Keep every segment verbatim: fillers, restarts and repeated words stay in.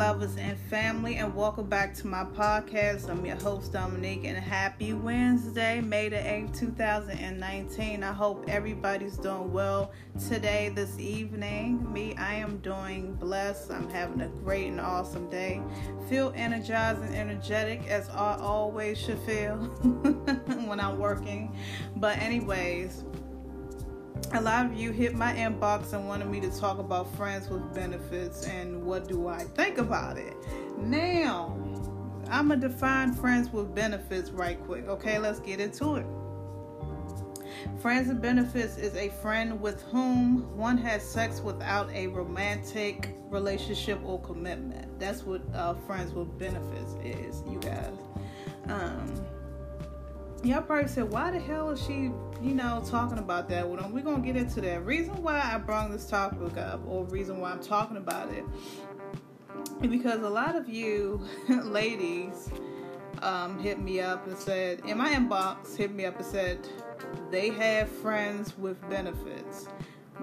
lovers and family, and welcome back to my podcast. I'm your host, Dominique, and happy Wednesday, May the eighth, two thousand nineteen. I hope everybody's doing well today, this evening. Me, I am doing blessed. I'm having a great and awesome day. Feel energized and energetic, as I always should feel when I'm working. But anyways, a lot of you hit my inbox and wanted me to talk about friends with benefits and what do I think about it. Now, I'm going to define friends with benefits right quick. Okay, let's get into it. Friends with benefits is a friend with whom one has sex without a romantic relationship or commitment. That's what uh, friends with benefits is, you guys. Um... Y'all probably said, why the hell is she, you know, talking about that with him? We're going to get into that. Reason why I brought this topic up, or reason why I'm talking about it, is because a lot of you ladies um, hit me up and said, in my inbox, hit me up and said, they have friends with benefits.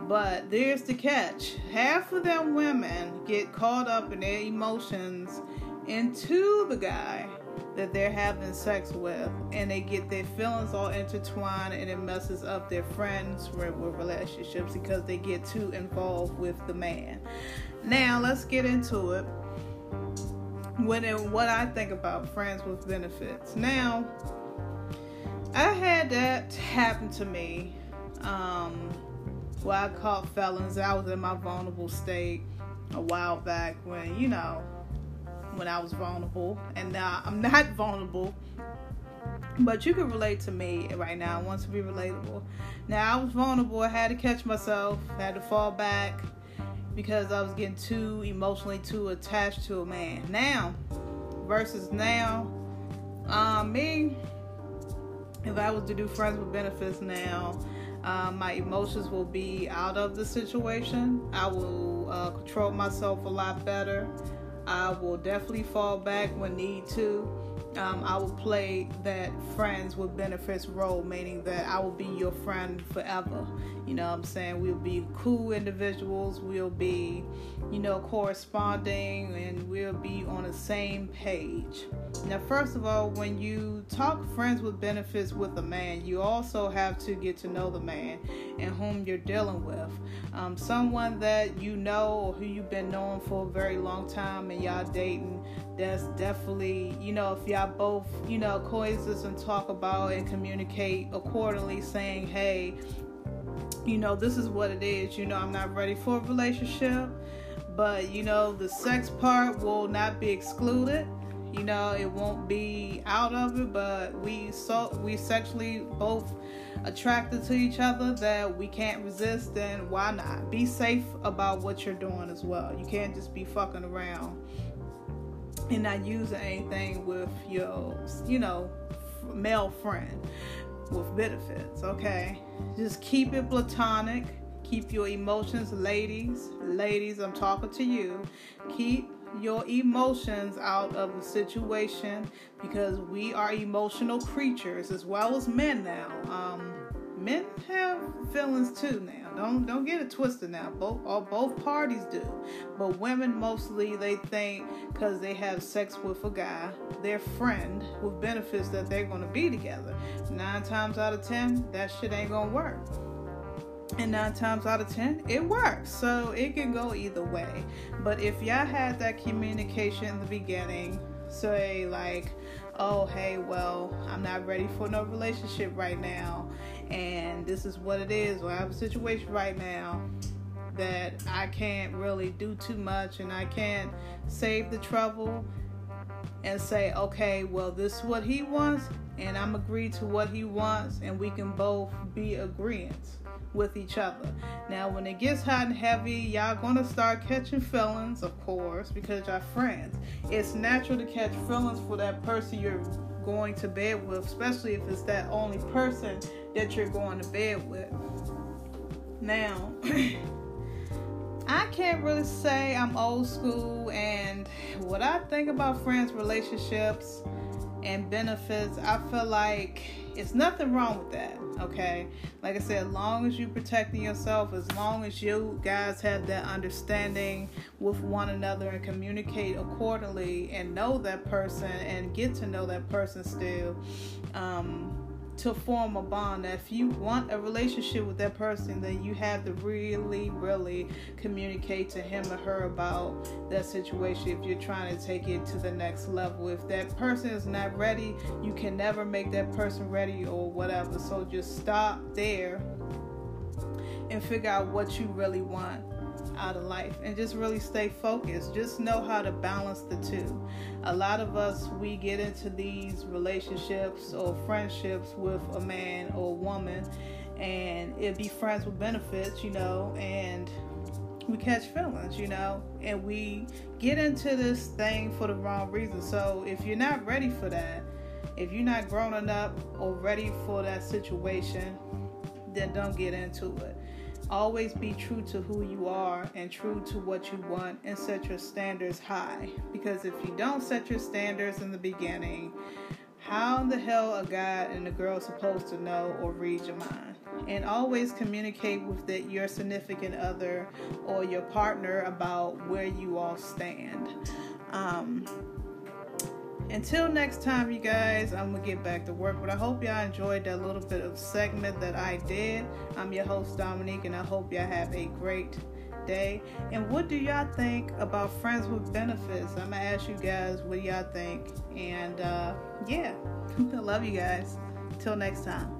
But there's the catch. Half of them women get caught up in their emotions into the guy that they're having sex with, and they get their feelings all intertwined, and it messes up their friends' relationships because they get too involved with the man. Now let's get into it. What and what I think about friends with benefits. Now, I had that happen to me. Um, well, I caught felons. I was in my vulnerable state a while back when you know. when I was vulnerable, and now I'm not vulnerable, but you can relate to me right now. I want to be relatable. Now, I was vulnerable. I had to catch myself. I had to fall back because I was getting too emotionally too attached to a man. Now versus now, um, me, if I was to do friends with benefits now, uh, my emotions will be out of the situation. I will uh, control myself a lot better. I will definitely fall back when need to. Um, I will play that friends with benefits role, meaning that I will be your friend forever. You know what I'm saying? We'll be cool individuals. We'll be, you know, corresponding, and we'll be on the same page. Now, first of all, when you talk friends with benefits with a man, you also have to get to know the man and whom you're dealing with. Um, someone that you know or who you've been knowing for a very long time and y'all dating, that's definitely, you know, if y'all both, you know, coexist and talk about and communicate accordingly, saying, hey, you know, this is what it is. You know, I'm not ready for a relationship, but, you know, the sex part will not be excluded. You know, it won't be out of it, but we so we sexually both attracted to each other that we can't resist, then why not? Be safe about what you're doing as well. You can't just be fucking around and not using anything with your, you know, male friend with benefits, okay? Just keep it platonic. Keep your emotions, ladies. Ladies, I'm talking to you. Keep your emotions out of the situation, because we are emotional creatures as well as men now. Um, men have feelings too now. Don't don't get it twisted now. Both all, both parties do, but women mostly, they think because they have sex with a guy, their friend with benefits, that they're gonna be together. Nine times out of ten, that shit ain't gonna work. And nine times out of ten, it works. So it can go either way. But if y'all had that communication in the beginning, say like, oh, hey, well, I'm not ready for no relationship right now, and this is what it is, or I have a situation right now that I can't really do too much, and I can't save the trouble, and say, okay, well, this is what he wants, and I'm agreed to what he wants, and we can both be agreeance with each other. Now, when it gets hot and heavy, y'all gonna start catching feelings, of course, because y'all friends. It's natural to catch feelings for that person you're going to bed with, especially if it's that only person that you're going to bed with. Now, I can't really say I'm old school, and what I think about friends, relationships, and benefits, I feel like It's nothing wrong with that, okay? Like I said, as long as you're protecting yourself, as long as you guys have that understanding with one another and communicate accordingly and know that person and get to know that person still, um, to form a bond. That if you want a relationship with that person, then you have to really, really communicate to him or her about that situation if you're trying to take it to the next level. If that person is not ready, you can never make that person ready or whatever. So just stop there and figure out what you really want out of life and just really stay focused. Just know how to balance the two. A lot of us, we get into these relationships or friendships with a man or a woman, and it be friends with benefits, you know, and we catch feelings, you know, and we get into this thing for the wrong reason. So if you're not ready for that, if you're not grown enough or ready for that situation, then don't get into it. Always be true to who you are and true to what you want, and set your standards high. Because if you don't set your standards in the beginning, how in the hell are God and the girl supposed to know or read your mind? And always communicate with the, your significant other or your partner about where you all stand. Um, Until next time, you guys, I'm going to get back to work. But I hope y'all enjoyed that little bit of segment that I did. I'm your host, Dominique, and I hope y'all have a great day. And what do y'all think about friends with benefits? I'm going to ask you guys what y'all think. And, uh, yeah, I love you guys. Till next time.